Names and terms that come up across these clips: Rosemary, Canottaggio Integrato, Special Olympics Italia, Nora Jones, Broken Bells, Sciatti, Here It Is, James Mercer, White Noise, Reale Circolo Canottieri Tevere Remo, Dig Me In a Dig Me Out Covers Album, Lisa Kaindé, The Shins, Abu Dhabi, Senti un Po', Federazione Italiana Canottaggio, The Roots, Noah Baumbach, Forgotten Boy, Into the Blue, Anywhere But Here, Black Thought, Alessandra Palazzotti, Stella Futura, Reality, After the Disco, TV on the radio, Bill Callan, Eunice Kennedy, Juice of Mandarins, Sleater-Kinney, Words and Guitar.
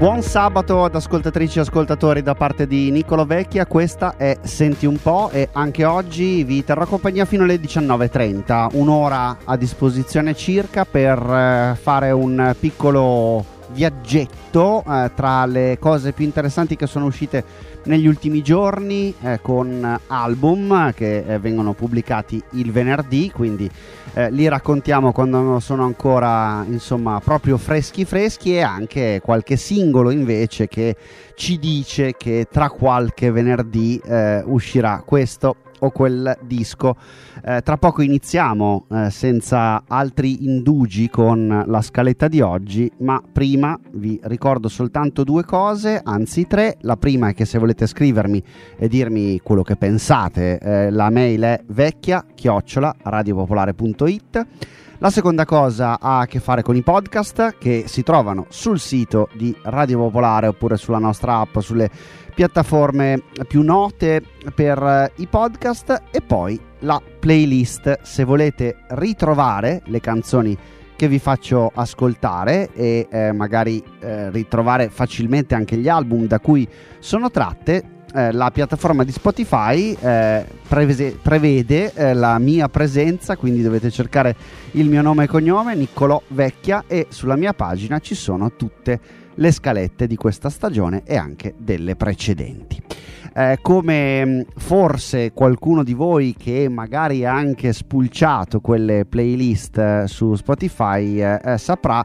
Buon sabato ad ascoltatrici e ascoltatori da parte di Niccolò Vecchia, questa è Senti un Po' e anche oggi vi terrò compagnia fino alle 19.30, un'ora a disposizione circa per fare un piccolo viaggetto tra le cose più interessanti che sono uscite negli ultimi giorni con album che vengono pubblicati il venerdì, quindi li raccontiamo quando sono ancora insomma proprio freschi, e anche qualche singolo invece che ci dice che tra qualche venerdì uscirà questo o quel disco. Tra poco iniziamo senza altri indugi con la scaletta di oggi, ma prima vi ricordo soltanto due cose, anzi tre. La prima è che se volete scrivermi e dirmi quello che pensate, la mail è vecchia@radiopopolare.it. La seconda cosa ha a che fare con i podcast che si trovano sul sito di Radio Popolare oppure sulla nostra app, sulle piattaforme più note per i podcast, e poi la playlist se volete ritrovare le canzoni che vi faccio ascoltare e magari ritrovare facilmente anche gli album da cui sono tratte. La piattaforma di Spotify prevede la mia presenza, quindi dovete cercare il mio nome e cognome, Niccolò Vecchia, e sulla mia pagina ci sono tutte le scalette di questa stagione e anche delle precedenti. Come forse qualcuno di voi che magari ha anche spulciato quelle playlist su Spotify saprà,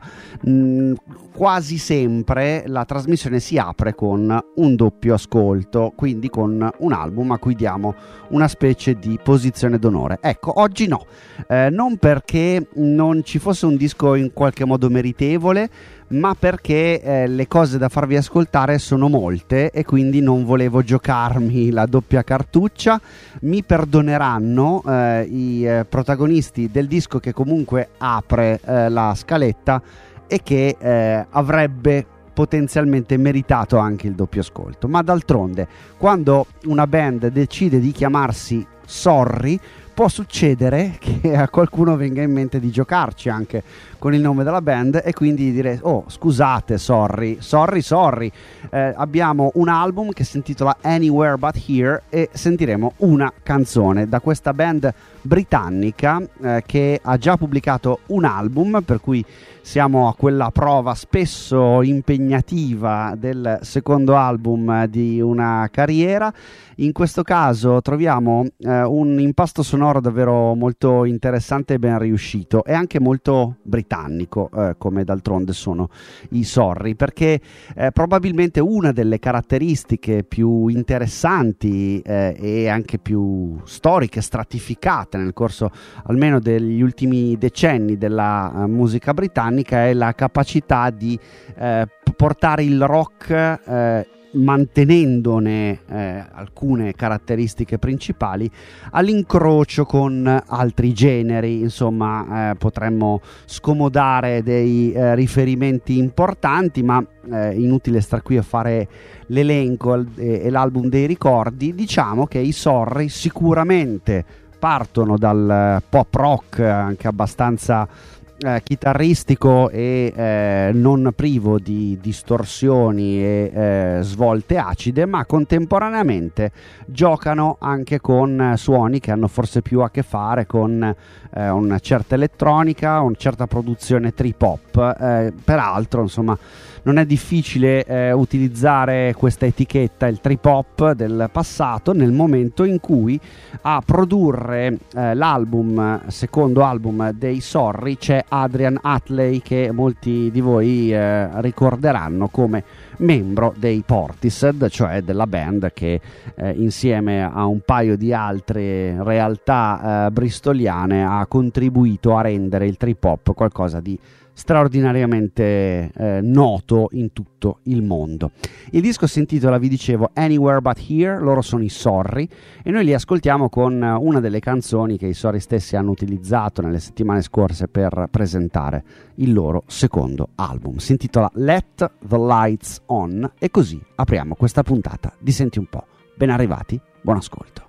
quasi sempre la trasmissione si apre con un doppio ascolto, quindi con un album a cui diamo una specie di posizione d'onore. Ecco, oggi no, non perché non ci fosse un disco in qualche modo meritevole, ma perché le cose da farvi ascoltare sono molte e quindi non volevo giocarmi la doppia cartuccia. Mi perdoneranno i protagonisti del disco che comunque apre la scaletta e che avrebbe potenzialmente meritato anche il doppio ascolto, ma d'altronde quando una band decide di chiamarsi Sorry può succedere che a qualcuno venga in mente di giocarci anche con il nome della band e quindi dire: oh, scusate, sorry, abbiamo un album che si intitola Anywhere But Here e sentiremo una canzone da questa band britannica che ha già pubblicato un album, per cui siamo a quella prova spesso impegnativa del secondo album di una carriera. In questo caso troviamo un impasto sonoro davvero molto interessante e ben riuscito, e anche molto britannico, come d'altronde sono i Sorry, perché probabilmente una delle caratteristiche più interessanti e anche più storiche, stratificate nel corso almeno degli ultimi decenni della musica britannica, è la capacità di portare il rock mantenendone alcune caratteristiche principali all'incrocio con altri generi. Insomma, potremmo scomodare dei riferimenti importanti, ma inutile star qui a fare l'elenco e l'album dei ricordi. Diciamo che i Sorry sicuramente partono dal pop rock, anche abbastanza chitarristico e non privo di distorsioni e svolte acide, ma contemporaneamente giocano anche con suoni che hanno forse più a che fare con una certa elettronica, una certa produzione trip hop. Peraltro, insomma, non è difficile utilizzare questa etichetta, il trip hop del passato, nel momento in cui a produrre l'album, secondo album dei Sorry, c'è Adrian Hatley, che molti di voi ricorderanno come membro dei Portishead, cioè della band che insieme a un paio di altre realtà bristoliane ha contribuito a rendere il trip hop qualcosa di straordinariamente noto in tutto il mondo. Il disco si intitola, vi dicevo, Anywhere But Here. Loro sono i Sorry e noi li ascoltiamo con una delle canzoni che i Sorry stessi hanno utilizzato nelle settimane scorse per presentare il loro secondo album. Si intitola Let the Lights On e così apriamo questa puntata di Senti un Po'. Ben arrivati, buon ascolto.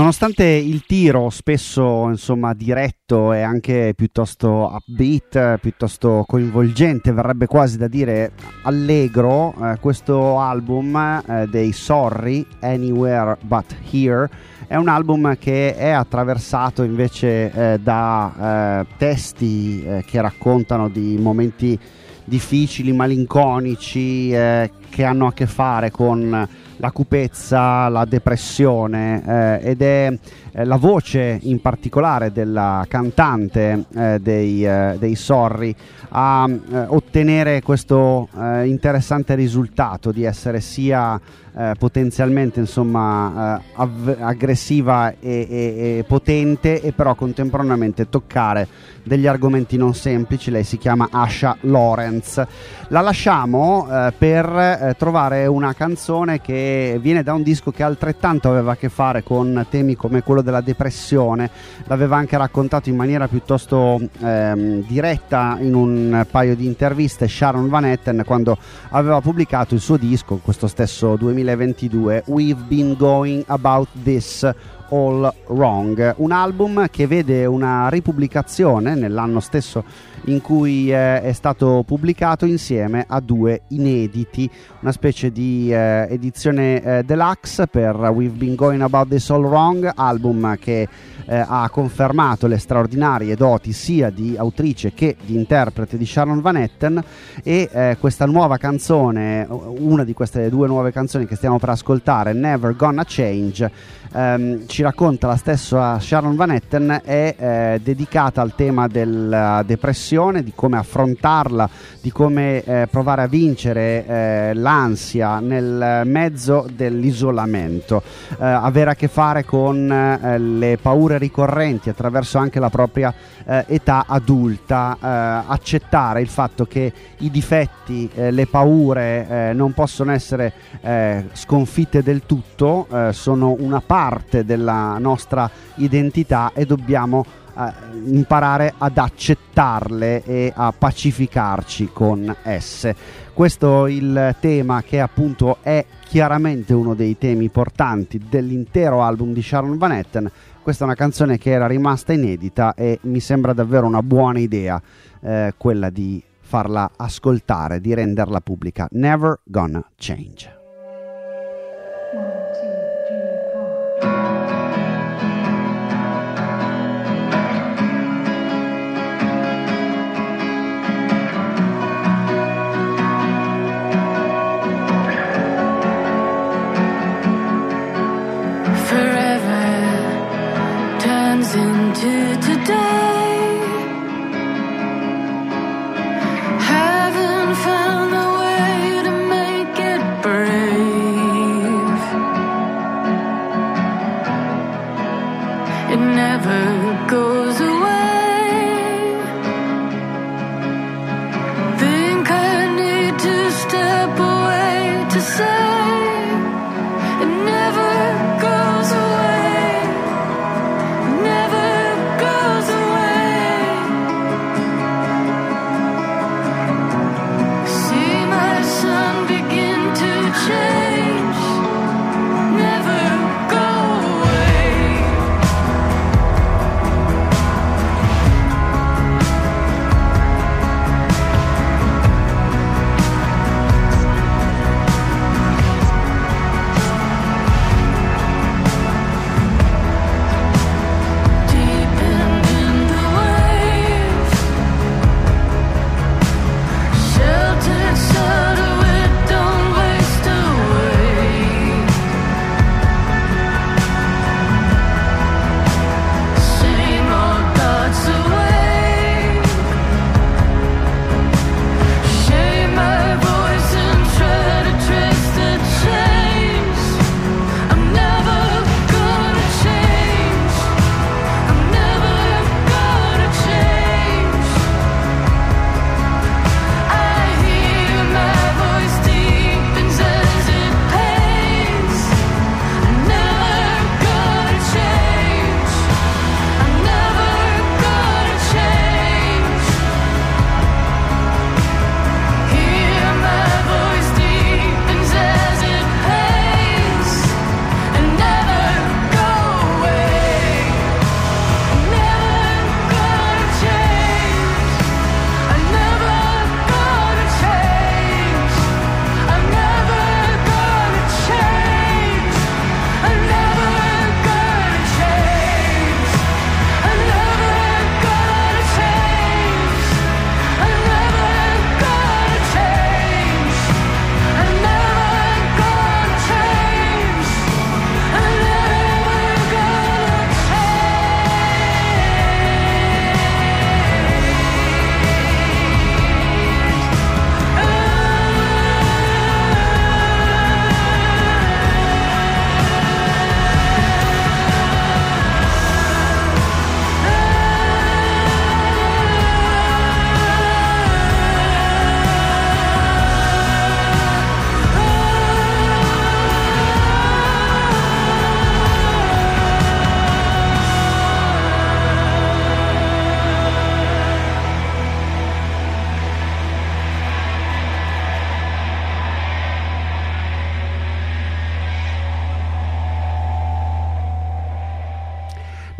Nonostante il tiro spesso, insomma, diretto e anche piuttosto upbeat, piuttosto coinvolgente, verrebbe quasi da dire allegro, questo album dei Sorry, Anywhere But Here, è un album che è attraversato invece da testi che raccontano di momenti difficili, malinconici, che hanno a che fare con la cupezza, la depressione, ed è la voce in particolare della cantante dei Sorry a ottenere questo interessante risultato di essere sia potenzialmente, insomma, aggressiva e potente, e però contemporaneamente toccare degli argomenti non semplici. Lei si chiama Asha Lawrence. La lasciamo per trovare una canzone che viene da un disco che altrettanto aveva a che fare con temi come quello della depressione, l'aveva anche raccontato in maniera piuttosto diretta in un paio di interviste Sharon Van Etten quando aveva pubblicato il suo disco, questo stesso 2022, We've been going about this All Wrong, un album che vede una ripubblicazione nell'anno stesso in cui è stato pubblicato insieme a due inediti, una specie di edizione deluxe per We've Been Going About This All Wrong, album che ha confermato le straordinarie doti sia di autrice che di interprete di Sharon Van Etten, e questa nuova canzone, una di queste due nuove canzoni che stiamo per ascoltare, Never Gonna Change, ci racconta la stessa Sharon Van Etten, è dedicata al tema della depressione, di come affrontarla, di come provare a vincere l'ansia nel mezzo dell'isolamento, avere a che fare con le paure ricorrenti attraverso anche la propria età adulta, accettare il fatto che i difetti, le paure non possono essere sconfitte del tutto, sono una parte della nostra identità e dobbiamo imparare ad accettarle e a pacificarci con esse. Questo è il tema che appunto è chiaramente uno dei temi portanti dell'intero album di Sharon Van Etten. Questa è una canzone che era rimasta inedita e mi sembra davvero una buona idea quella di farla ascoltare, di renderla pubblica. Never Gonna Change. Into today, haven't found a way to make it brave. It never goes away. Think I need to step away to say.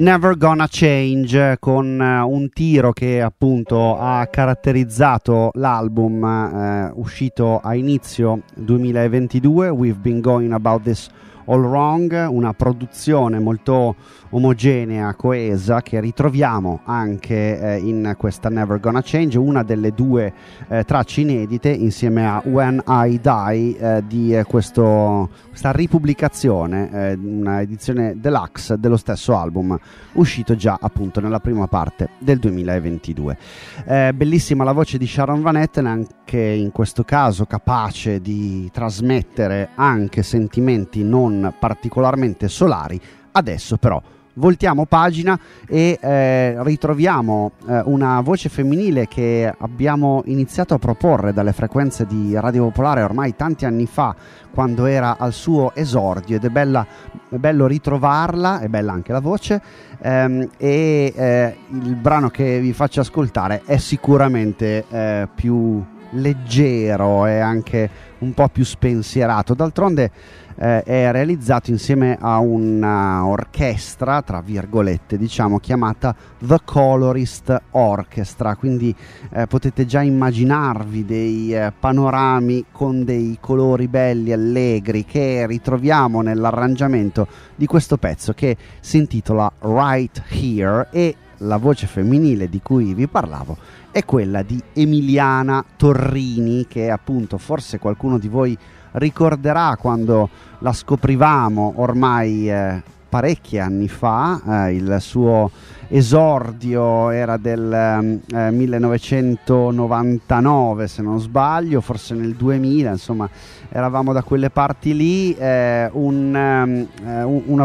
Never Gonna Change, con un tiro che appunto ha caratterizzato l'album uscito a inizio 2022, We've been going about this All Wrong, una produzione molto omogenea, coesa, che ritroviamo anche in questa Never Gonna Change, una delle due tracce inedite insieme a When I Die di questa ripubblicazione, una edizione deluxe dello stesso album uscito già appunto nella prima parte del 2022. Bellissima la voce di Sharon Van Etten, anche in questo caso capace di trasmettere anche sentimenti non particolarmente solari. Adesso però voltiamo pagina e ritroviamo una voce femminile che abbiamo iniziato a proporre dalle frequenze di Radio Popolare ormai tanti anni fa, quando era al suo esordio, ed è bello ritrovarla, è bella anche la voce, il brano che vi faccio ascoltare è sicuramente più leggero e anche un po' più spensierato. D'altronde è realizzato insieme a una orchestra, tra virgolette diciamo, chiamata The Colorist Orchestra, quindi potete già immaginarvi dei panorami con dei colori belli, allegri, che ritroviamo nell'arrangiamento di questo pezzo che si intitola Right Here, e la voce femminile di cui vi parlavo è quella di Emiliana Torrini, che appunto forse qualcuno di voi ricorderà quando la scoprivamo ormai parecchi anni fa. Il suo esordio era del 1999 se non sbaglio, forse nel 2000, insomma eravamo da quelle parti lì. Una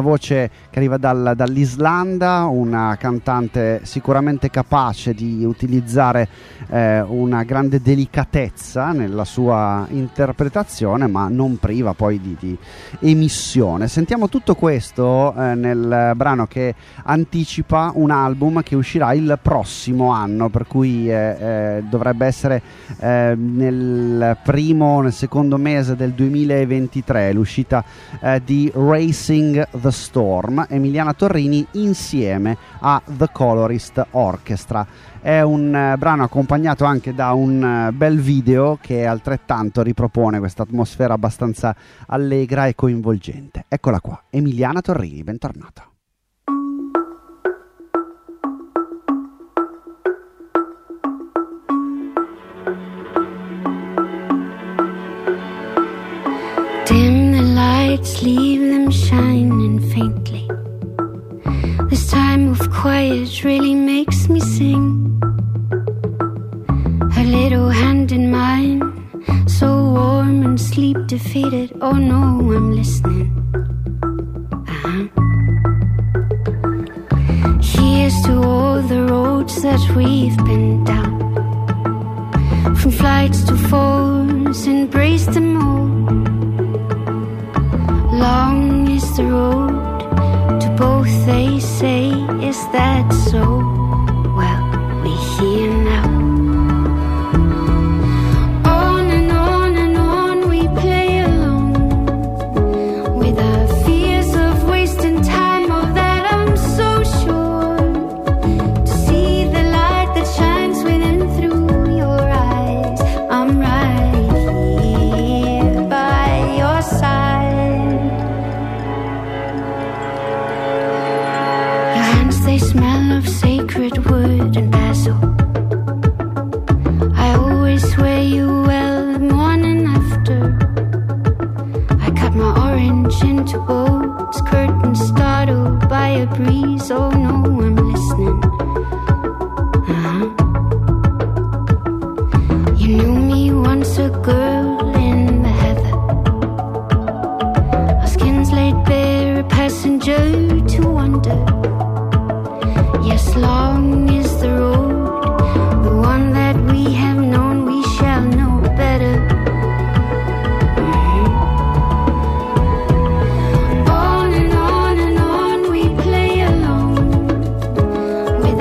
voce che arriva dall'Islanda, una cantante sicuramente capace di utilizzare una grande delicatezza nella sua interpretazione, ma non priva poi di emissione. Sentiamo tutto questo nel brano che anticipa un album che uscirà il prossimo anno, per cui dovrebbe essere nel secondo mese del 2023 l'uscita di Racing the Storm, Emiliana Torrini insieme a The Colorist Orchestra. È un brano accompagnato anche da un bel video che altrettanto ripropone questa atmosfera abbastanza allegra e coinvolgente. Eccola qua, Emiliana Torrini, bentornata. Leave them shining faintly. This time of quiet really makes me sing. Her little hand in mine, so warm and sleep defeated. Oh no, I'm listening. Here's to all the roads that we've been down, from flights to falls, embrace them all. Long is the road to both, they say, is that so? Well, we're here now. On and on and on we play along, with our fears of wasting time, of that I'm so sure, to see the light that shines within through your eyes. I'm right here by your side. They smell of sacred wood and basil. I always swear you well the morning after. I cut my orange into bolts, curtains startled by a breeze. Oh no, I'm listening. You knew me once, a girl in the heather. Our skins laid bare, a passenger to wander. As long as the road, the one that we have known, we shall know better. On and on and on we play along, with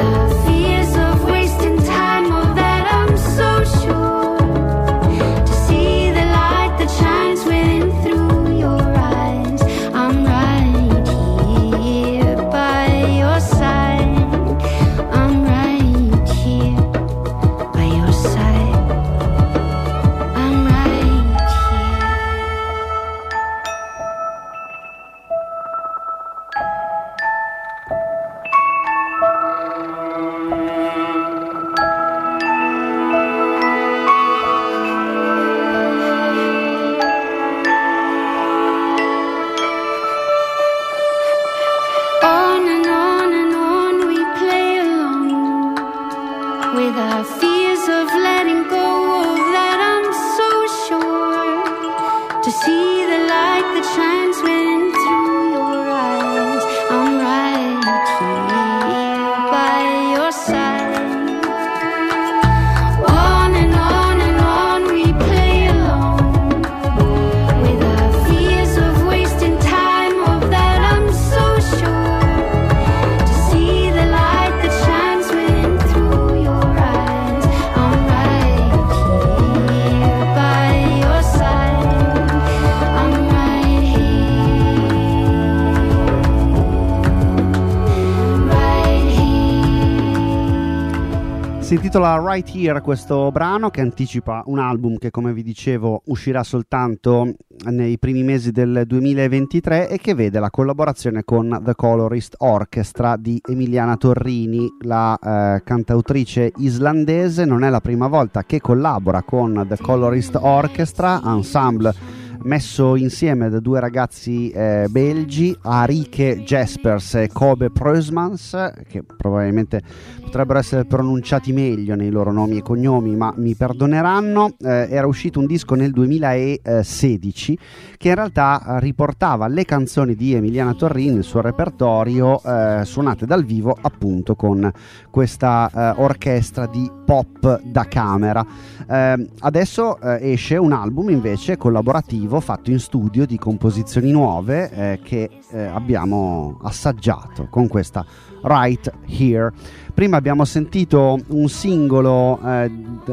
Si intitola Right Here questo brano, che anticipa un album che, come vi dicevo, uscirà soltanto nei primi mesi del 2023 e che vede la collaborazione con The Colorist Orchestra di Emiliana Torrini, la cantautrice islandese. Non è la prima volta che collabora con The Colorist Orchestra, ensemble messo insieme da due ragazzi belgi, Arike Jespers e Kobe Preusmans, che probabilmente potrebbero essere pronunciati meglio nei loro nomi e cognomi, ma mi perdoneranno. Era uscito un disco nel 2016 che in realtà riportava le canzoni di Emiliana Torrini, il suo repertorio, suonate dal vivo appunto con questa orchestra di pop da camera. Adesso esce un album invece collaborativo fatto in studio di composizioni nuove che abbiamo assaggiato con questa Right Here. Prima abbiamo sentito un singolo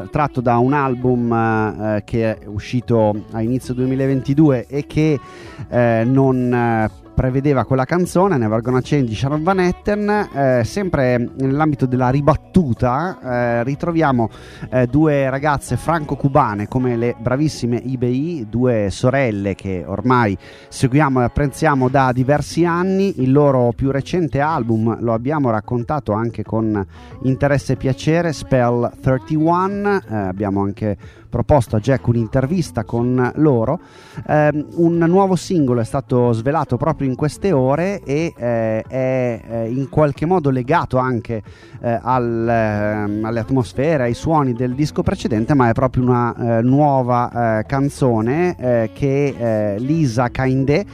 tratto da un album che è uscito a inizio 2022 e che non prevedeva quella canzone, Never Gonna Change di Sharon Van Etten. Sempre nell'ambito della ribattuta ritroviamo due ragazze franco-cubane come le bravissime Ibeyi, due sorelle che ormai seguiamo e apprezziamo da diversi anni. Il loro più recente album lo abbiamo raccontato anche con interesse e piacere, Spell 31. Abbiamo anche proposto a Jack un'intervista con loro. Un nuovo singolo è stato svelato proprio in queste ore e è in qualche modo legato anche alle atmosfere, ai suoni del disco precedente, ma è proprio una nuova canzone che Lisa Kaindé,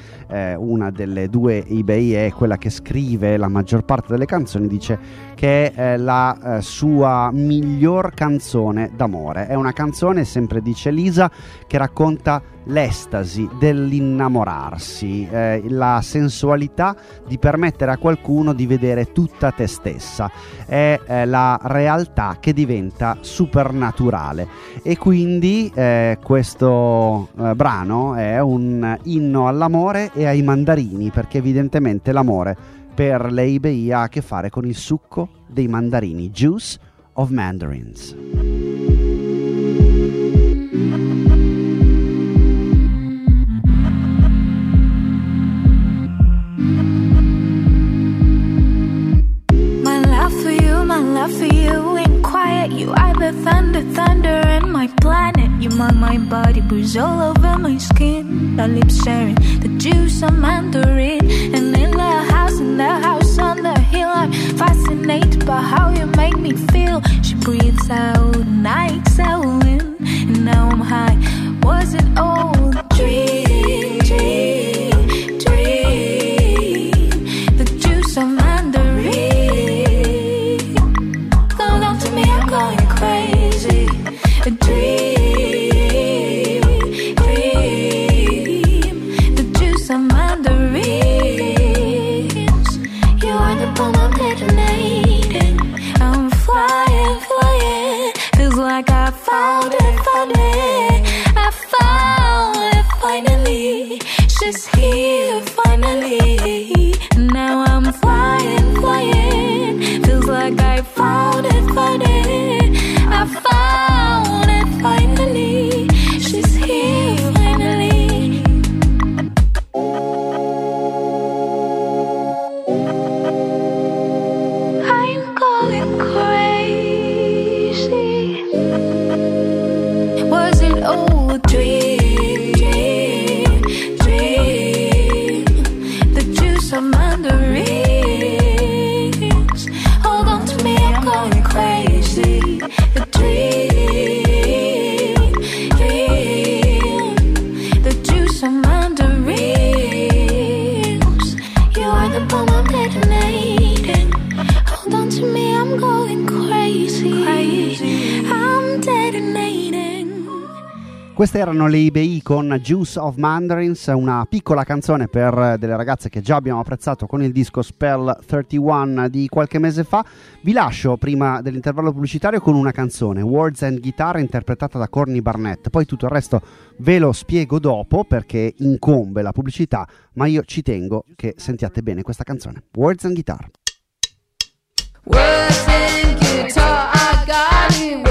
una delle due Ibeyi, è quella che scrive la maggior parte delle canzoni, dice che è la sua miglior canzone d'amore. È una canzone, sempre dice Lisa, che racconta l'estasi dell'innamorarsi, la sensualità di permettere a qualcuno di vedere tutta te stessa. È la realtà che diventa supernaturale, e quindi questo brano è un inno all'amore e ai mandarini, perché evidentemente l'amore per le Ibeyi ha a che fare con il succo dei mandarini, Juice of Mandarins. For you in quiet, you I bet thunder in my planet. You melt my body, bruise all over my skin. Our lips sharing the juice of mandarin. And in the house on the hill, I'm fascinated by how you make me feel. She breathes out and I exhale in, and now I'm high. Was it all a dream? Dream, the juice of mandarin. A dream, the juice of mandarins. You are the bomb I'm detonating. I'm flying. Feels like I found it. I found it finally. She's here finally. Now I'm flying. Queste erano le Ibeyi con Juice of Mandarins, una piccola canzone per delle ragazze che già abbiamo apprezzato con il disco Spell 31 di qualche mese fa. Vi lascio prima dell'intervallo pubblicitario con una canzone, Words and Guitar, interpretata da Courtney Barnett. Poi tutto il resto ve lo spiego dopo perché incombe la pubblicità, ma io ci tengo che sentiate bene questa canzone, Words and Guitar. Words and guitar, I got it.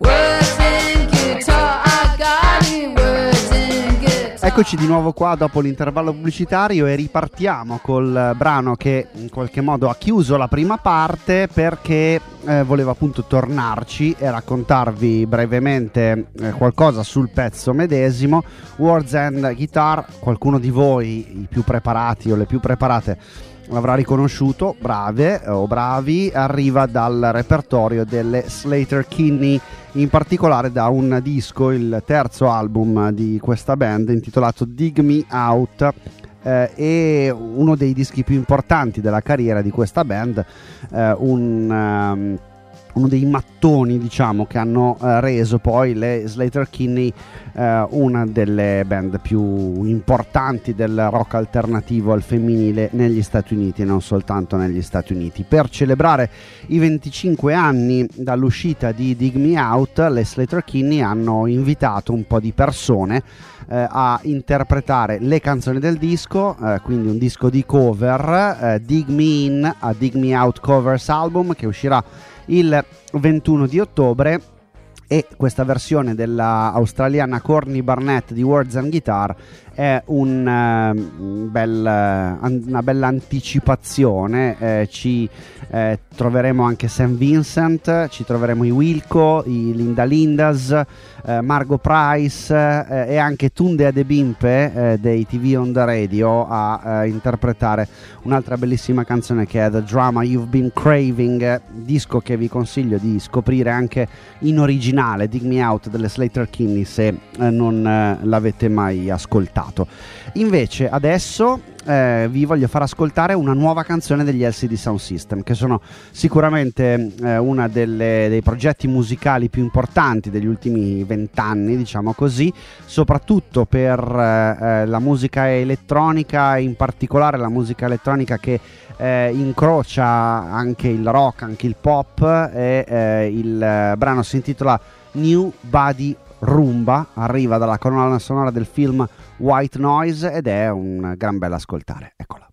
Words and guitar, I got it. Words and guitar. Eccoci di nuovo qua dopo l'intervallo pubblicitario e ripartiamo col brano che in qualche modo ha chiuso la prima parte, perché volevo appunto tornarci e raccontarvi brevemente qualcosa sul pezzo medesimo. Words and Guitar, qualcuno di voi, i più preparati o le più preparate, l'avrà riconosciuto, brave o bravi, arriva dal repertorio delle Sleater-Kinney, in particolare da un disco, il terzo album di questa band, intitolato Dig Me Out, e uno dei dischi più importanti della carriera di questa band, uno dei mattoni, diciamo, che hanno reso poi le Sleater-Kinney una delle band più importanti del rock alternativo al femminile negli Stati Uniti, e non soltanto negli Stati Uniti. Per celebrare i 25 anni dall'uscita di Dig Me Out, le Sleater-Kinney hanno invitato un po' di persone a interpretare le canzoni del disco, quindi un disco di cover, Dig Me In, a Dig Me Out Covers Album, che uscirà il 21 di ottobre, e questa versione dell'australiana Courtney Barnett di Words and Guitar è una bella anticipazione. Ci troveremo anche St. Vincent, ci troveremo i Wilco, i Linda Lindas, Margo Price e anche Tunde Adebimpe dei TV on the Radio a interpretare un'altra bellissima canzone che è The Drama You've Been Craving, disco che vi consiglio di scoprire anche in originale, Dig Me Out delle Sleater-Kinney, se non l'avete mai ascoltato. Invece adesso vi voglio far ascoltare una nuova canzone degli LCD Sound System, che sono sicuramente uno dei progetti musicali più importanti degli ultimi 20 anni, diciamo così, soprattutto per la musica elettronica, in particolare la musica elettronica che incrocia anche il rock, anche il pop, e il brano si intitola New Body Rumba, arriva dalla colonna sonora del film White Noise ed è un gran bel ascoltare. Eccola.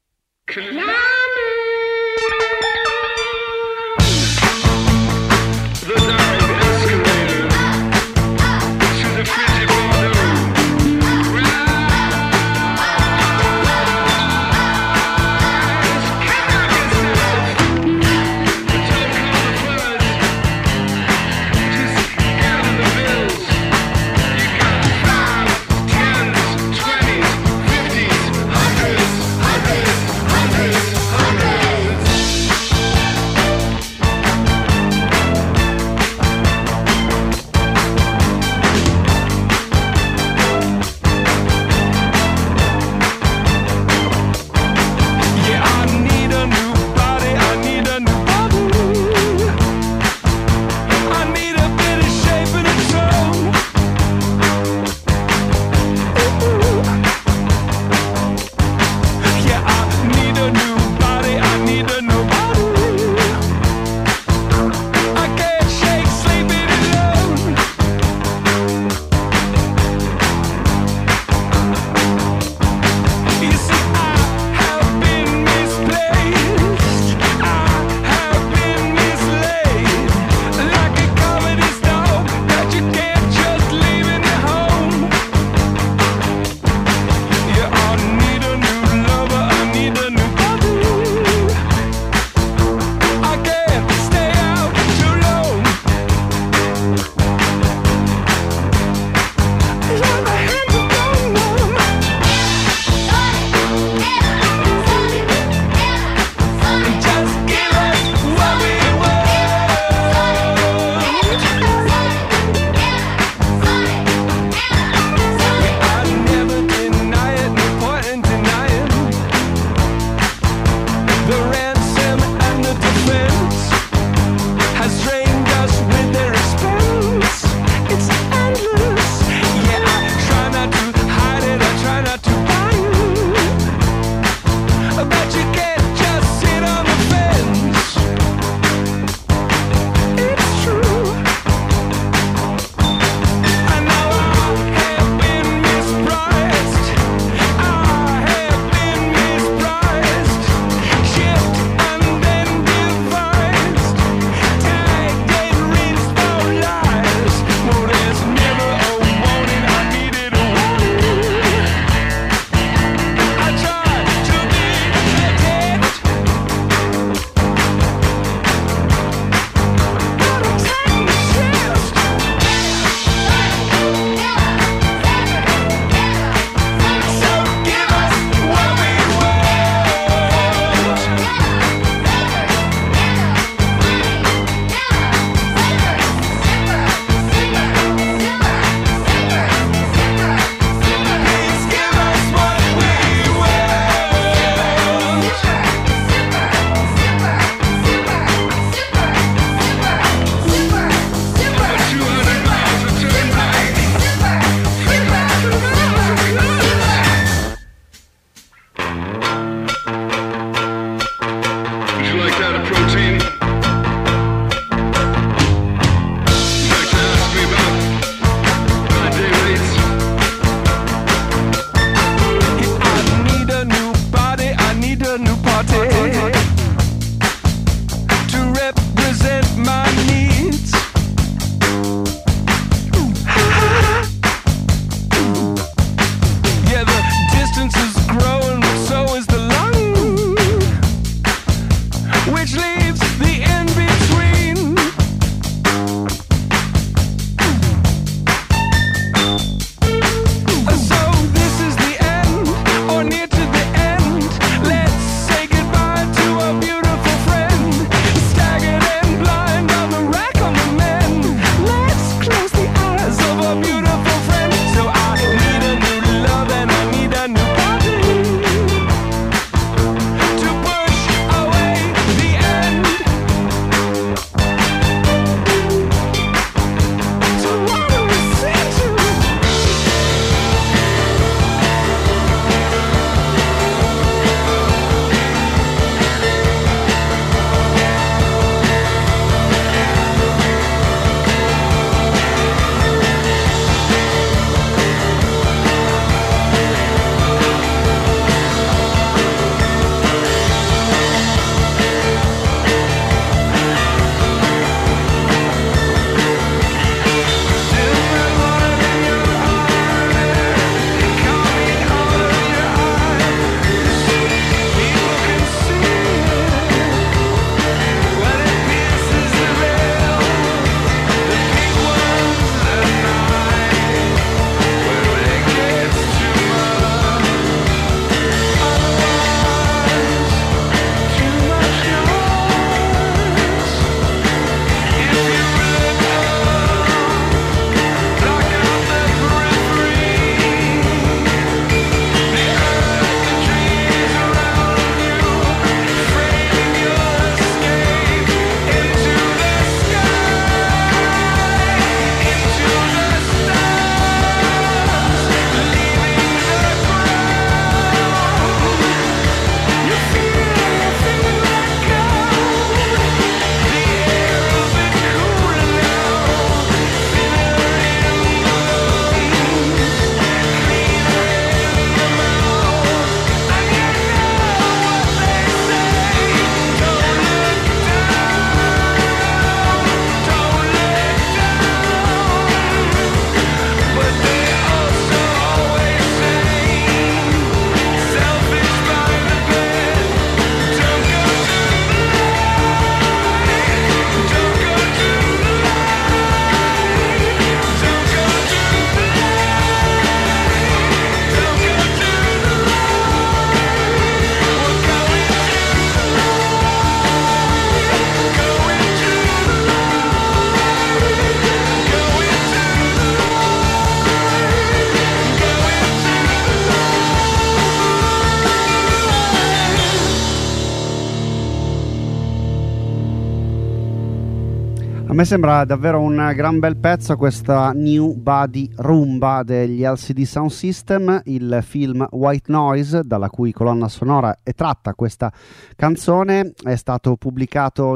me sembra davvero un gran bel pezzo questa New Body Rumba degli LCD Sound System, il film White Noise, dalla cui colonna sonora è tratta questa canzone, è stato pubblicato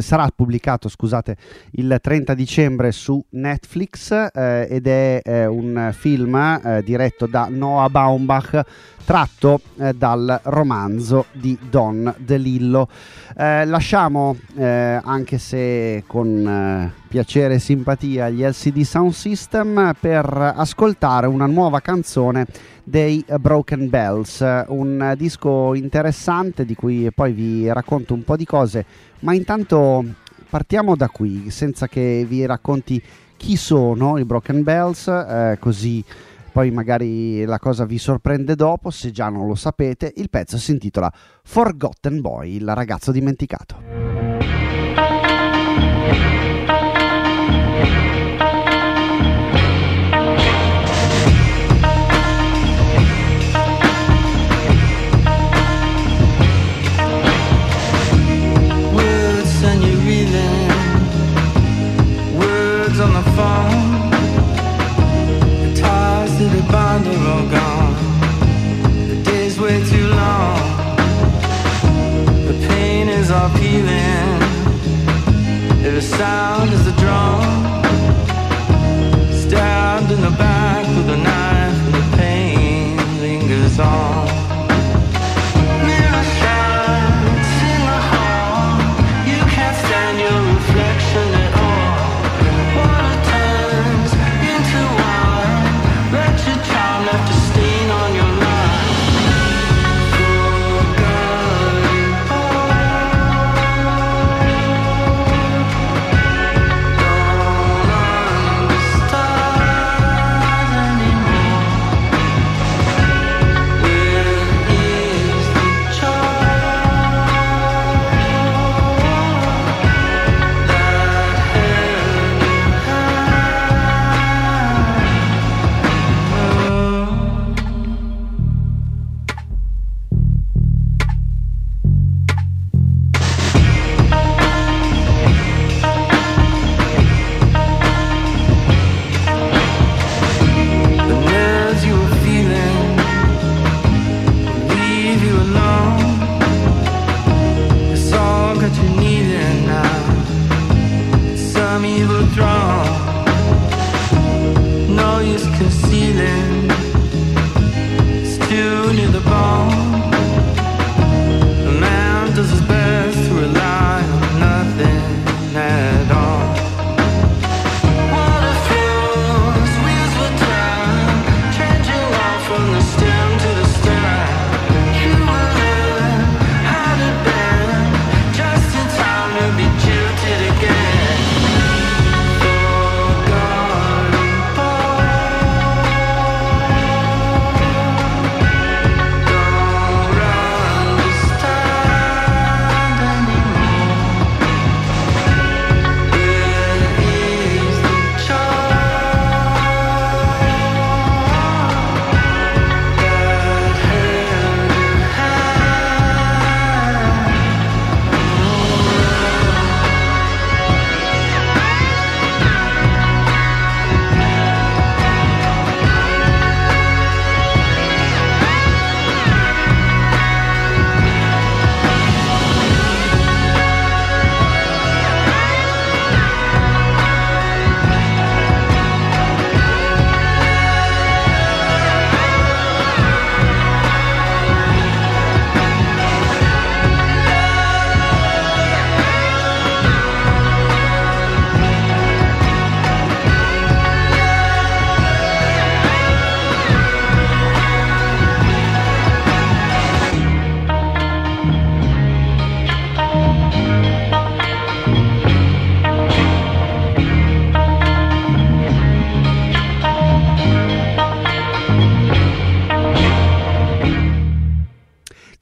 sarà pubblicato il 30 dicembre su Netflix, ed è un film diretto da Noah Baumbach, tratto dal romanzo di Don DeLillo. Lasciamo, anche se con piacere e simpatia, gli LCD Sound System per ascoltare una nuova canzone dei Broken Bells, un disco interessante di cui poi vi racconto un po' di cose, ma intanto partiamo da qui, senza che vi racconti chi sono i Broken Bells, così poi magari la cosa vi sorprende dopo, se già non lo sapete. Il pezzo si intitola Forgotten Boy, il ragazzo dimenticato. The sound is a drum, stabbed in the back with a knife, and the pain lingers on. Mirror shards in the hall, you can't stand your reflection at all. Water turns into wine, let your charm left a stain on your line. Forgotten boy.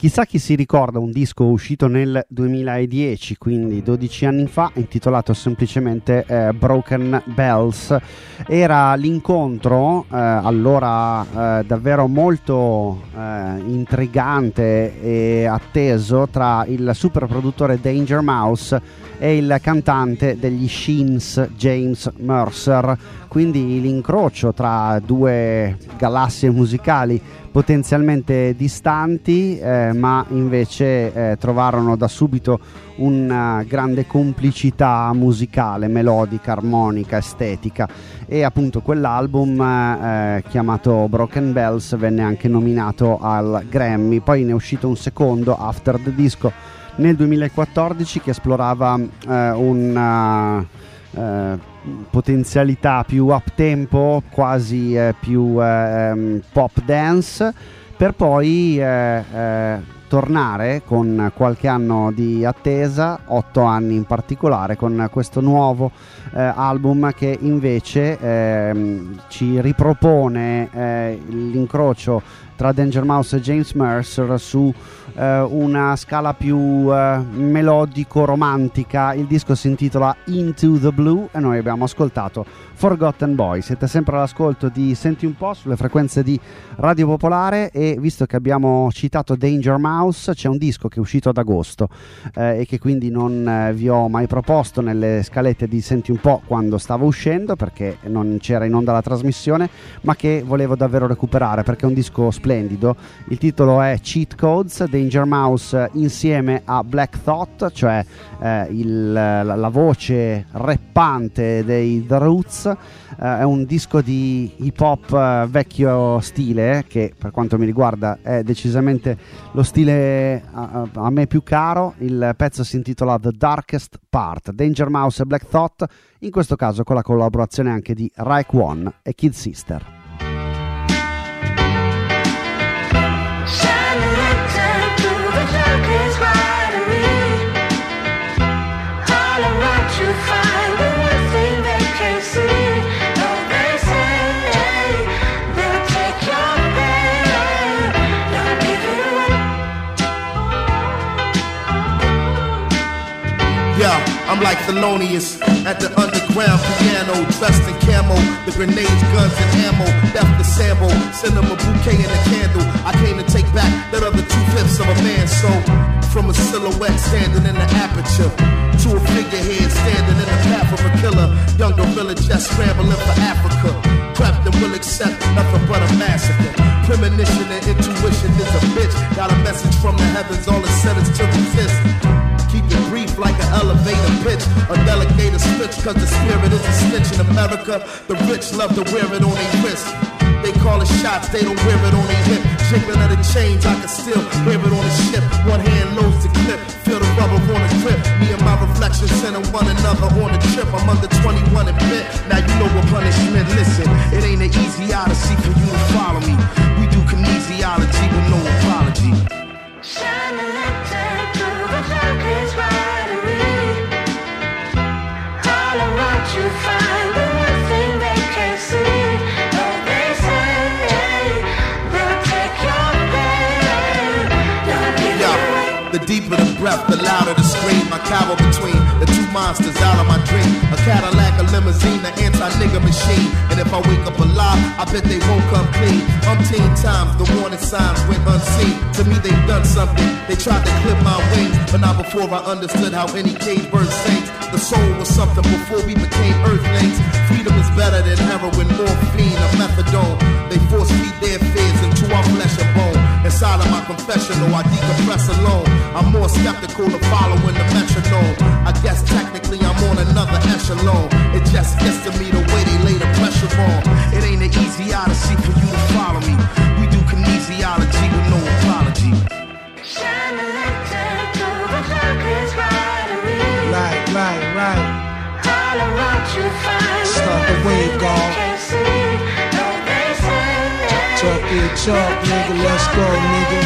Chissà chi si ricorda un disco uscito nel 2010, quindi 12 anni fa, intitolato semplicemente Broken Bells. Era l'incontro allora davvero molto intrigante e atteso tra il super produttore Danger Mouse e il cantante degli Shins James Mercer, quindi l'incrocio tra due galassie musicali potenzialmente distanti, ma invece trovarono da subito una grande complicità musicale, melodica, armonica, estetica, e appunto quell'album chiamato Broken Bells venne anche nominato al Grammy. Poi ne è uscito un secondo, After the Disco, nel 2014, che esplorava una potenzialità più up tempo, quasi più pop dance, per poi tornare con qualche anno di attesa, 8 anni in particolare, con questo nuovo album che invece ci ripropone l'incrocio tra Danger Mouse e James Mercer su una scala più melodico-romantica. Il disco si intitola Into the Blue e noi abbiamo ascoltato Forgotten Boy. Siete sempre all'ascolto di Senti un Po' sulle frequenze di Radio Popolare, e visto che abbiamo citato Danger Mouse, c'è un disco che è uscito ad agosto e che quindi non vi ho mai proposto nelle scalette di Senti un Po' quando stava uscendo, perché non c'era in onda la trasmissione, ma che volevo davvero recuperare perché è un disco splendido. Il titolo è Cheat Codes, Danger Mouse insieme a Black Thought, cioè la voce rappante dei The Roots. È un disco di hip hop vecchio stile, che per quanto mi riguarda è decisamente lo stile a me più caro. Il pezzo si intitola The Darkest Part, Danger Mouse e Black Thought, in questo caso con la collaborazione anche di Raekwon e Kid Sister. I'm like Thelonious at the underground piano, dressed in camo, the grenades, guns, and ammo, left the sample, send them a bouquet and a candle. I came to take back that other 2/5 of a man soul, from a silhouette standing in the aperture, to a figurehead standing in the path of a killer, young gorilla just scrambling for Africa, prepped and will accept nothing but a massacre. Premonition and intuition is a bitch, got a message from the heavens, all it said is to resist. Keep it brief like an elevator pitch, a delegator switch, cause the spirit is a snitch. In America, the rich love to wear it on their wrist. They call it shots, they don't wear it on their hip. Jiggling of the chains, I can still wear it on the ship. One hand loads the clip, feel the rubber on the grip. Me and my reflection sending one another on the trip. I'm under 21 and bit, now you know what punishment. Listen, it ain't an easy odyssey for you to follow me. We do kinesiology with no apology. You find the one thing they can't see, though they say they'll take your pain. The deeper the breath, the louder the scream. I cower between the two monsters out of my dream. A Cadillac, a limousine, an anti-nigga machine. And if I wake up alive, I bet they won't come clean. Umpteen times, the warning signs went unseen. To me, they've done something. They tried to clip my wings, but not before I understood how any cage bird sings. The soul was something before we became earthlings. Freedom is better than heroin, morphine, or methadone. They force feed their fears into our flesh and bone. Inside of my confessional, I decompress alone. I'm more skeptical of following the metronome. I guess technically I'm on another echelon. It just gets to me the way they lay the pressure on. It ain't an easy odyssey for you to follow me. We do kinesiology with no apology. Shine a lantern through the darkest watery. Right. All around you find start the wave, y'all. Talk it, talk, nigga. Let's go, nigga.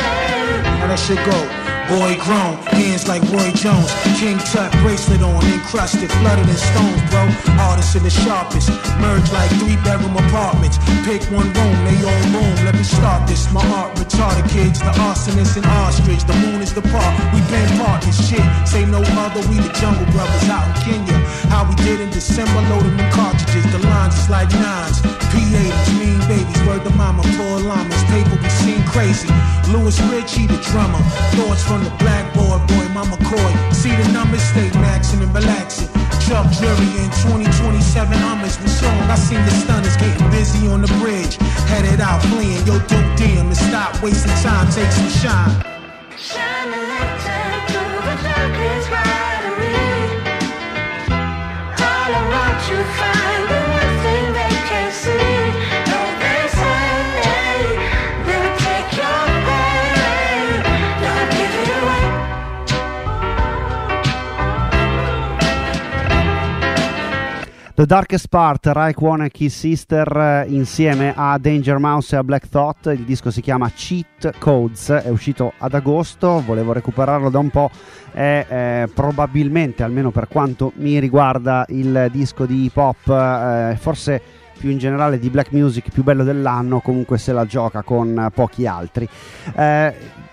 How that shit go? Boy grown, hands like Roy Jones. King Tut bracelet on, encrusted, flooded in stones, bro. Artists in the sharpest, merge like 3-bedroom apartments. Pick one room, they own room, let me start this. My art retarded kids, the arsonist and ostrich. The moon is the park, we been partners, shit. Say no other, we the Jungle Brothers out in Kenya. How we did in December, loading the cartridges. The lines is like nines, P80s, mean babies. Word to mama, poor llamas, people be seen crazy. Louis Richie, the drummer, thoughts from the blackboard, boy, my McCoy. See the numbers, stay maxing and relaxing. Chuck Jury in 2027 Hummers with Sean. I seen the stunners getting busy on the bridge. Headed out fleeing, yo, don't damn to stop wasting time, take some shine. Shine a light time through the darkest battery. All around you find the one thing they can't see. The Darkest Part, Raekwon e Kiss Sister insieme a Danger Mouse e a Black Thought. Il disco si chiama Cheat Codes, è uscito ad agosto, volevo recuperarlo da un po'. È probabilmente, almeno per quanto mi riguarda, il disco di hip hop, forse più in generale di black music, più bello dell'anno. Comunque se la gioca con pochi altri.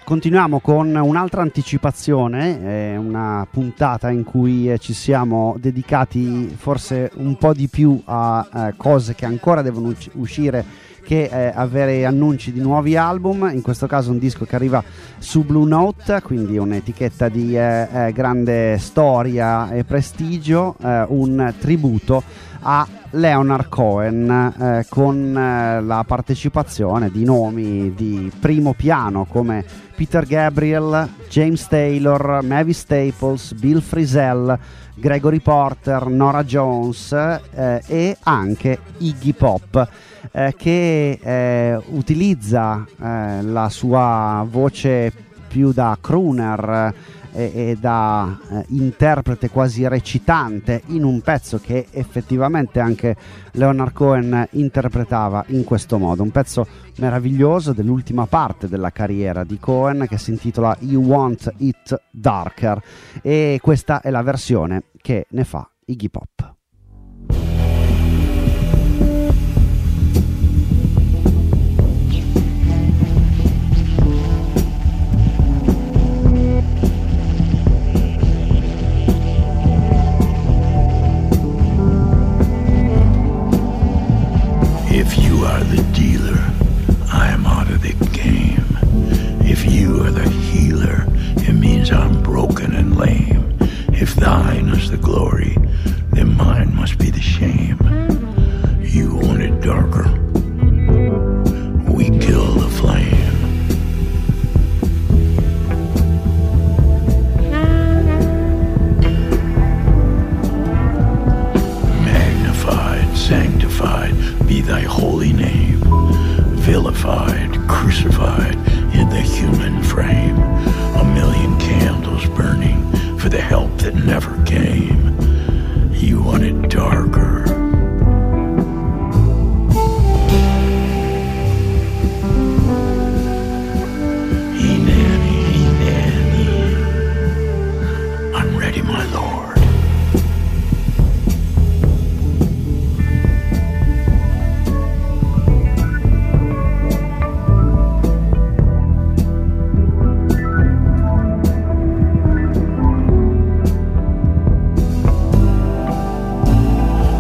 Continuiamo con un'altra anticipazione, una puntata in cui ci siamo dedicati forse un po' di più a cose che ancora devono uscire che avere annunci di nuovi album. In questo caso un disco che arriva su Blue Note, quindi un'etichetta di grande storia e prestigio, un tributo a Leonard Cohen, con la partecipazione di nomi di primo piano come Peter Gabriel, James Taylor, Mavis Staples, Bill Frisell, Gregory Porter, Nora Jones e anche Iggy Pop, che utilizza la sua voce più da crooner e da interprete quasi recitante in un pezzo che effettivamente anche Leonard Cohen interpretava in questo modo. Un pezzo meraviglioso dell'ultima parte della carriera di Cohen che si intitola You Want It Darker, e questa è la versione che ne fa Iggy Pop. If you are the dealer, I am out of the game. If you are the healer, it means I'm broken and lame. If thine is the glory, then mine must be the shame. You want it darker, we kill the flame. Magnified, sanctified be thy holy name, vilified, crucified in the human frame, a million candles burning for the help that never came. You want it darker. Enani, enani, I'm ready, my lord.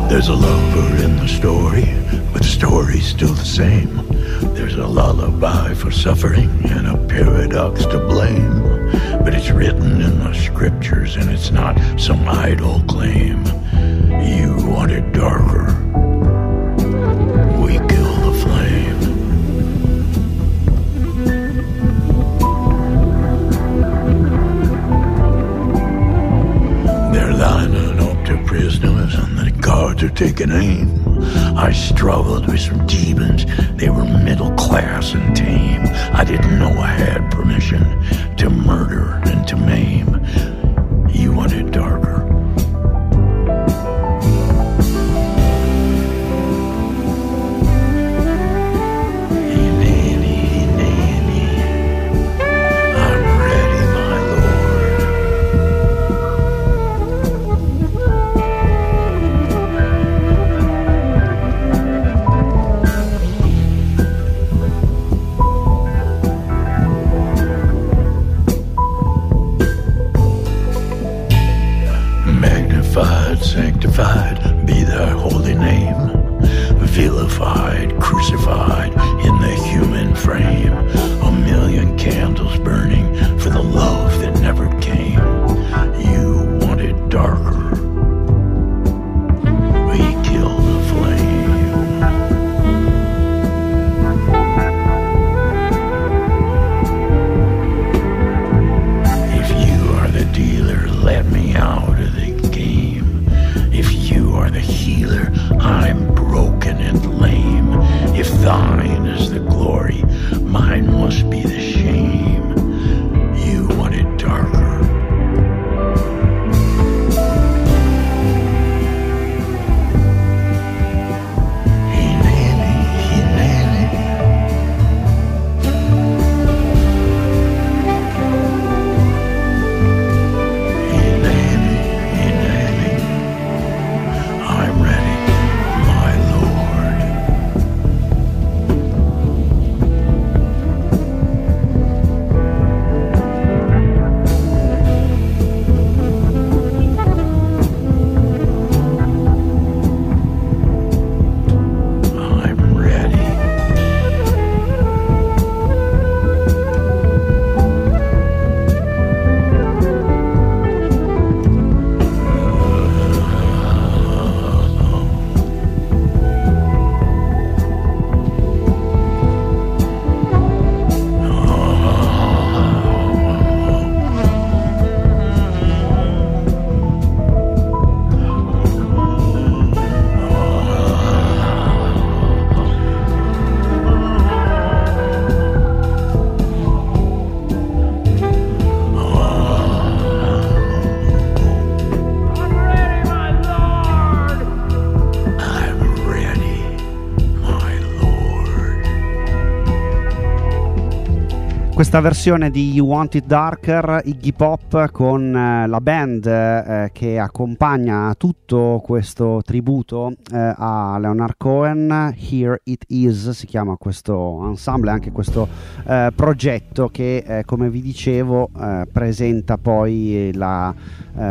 There's a lover in the story, but the story's still the same. There's a lullaby for suffering and a paradox to blame. But it's written in the scriptures and it's not some idle claim. You want it darker, we kill the flame. They're lining up to prisoners and the guards are taking aim. I struggled with some demons, they were middle class and tame. I didn't know I had permission to murder and to maim. You want it darker. Hey, nanny, hey, nanny, I'm ready, my sanctified be thy holy name, vilified, crucified in the human frame, a million candles burning for the love that never came. You wanted darker, he killed the flame. If you are the dealer, let me out of the game. If you are the healer, I'm broken and lame. If thine is the glory, mine must be the shame. You want it darker. Questa versione di You Want It Darker, Iggy Pop, con la band che accompagna tutto questo tributo a Leonard Cohen. Here It Is si chiama questo ensemble, anche questo progetto che come vi dicevo presenta poi la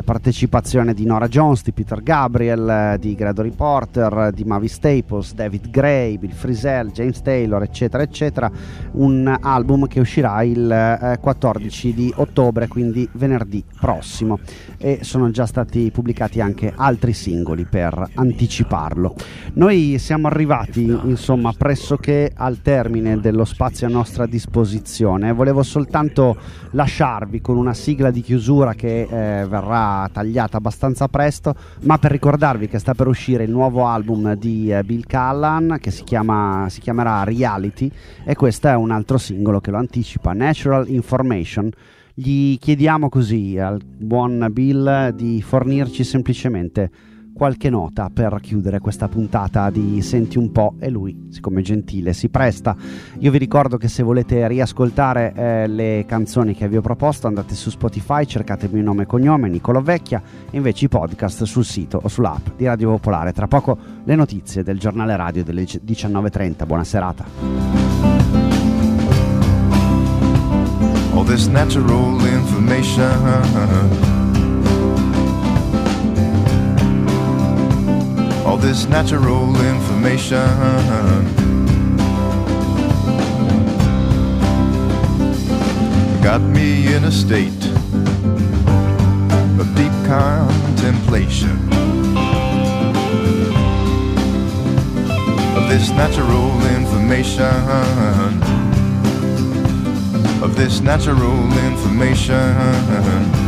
partecipazione di Nora Jones, di Peter Gabriel, di Gregory Porter, di Mavis Staples, David Gray, Bill Frisell, James Taylor, eccetera eccetera. Un album che uscirà il 14 di ottobre, quindi venerdì prossimo, e sono già stati pubblicati anche altri singoli per anticiparlo. Noi siamo arrivati insomma pressoché al termine dello spazio a nostra disposizione. Volevo soltanto lasciarvi con una sigla di chiusura che verrà tagliata abbastanza presto, ma per ricordarvi che sta per uscire il nuovo album di Bill Callan, che si chiamerà Reality, e questo è un altro singolo che lo anticipa, Natural Information. Gli chiediamo così al buon Bill di fornirci semplicemente qualche nota per chiudere questa puntata di Senti un Po', e lui, siccome è gentile, si presta. Io vi ricordo che se volete riascoltare le canzoni che vi ho proposto, andate su Spotify, cercate il mio nome e cognome, Niccolò Vecchia, e invece i podcast sul sito o sull'app di Radio Popolare. Tra poco le notizie del giornale radio delle 19.30. Buona serata. All this natural information, all this natural information, got me in a state of deep contemplation. Of this natural information, of this natural information.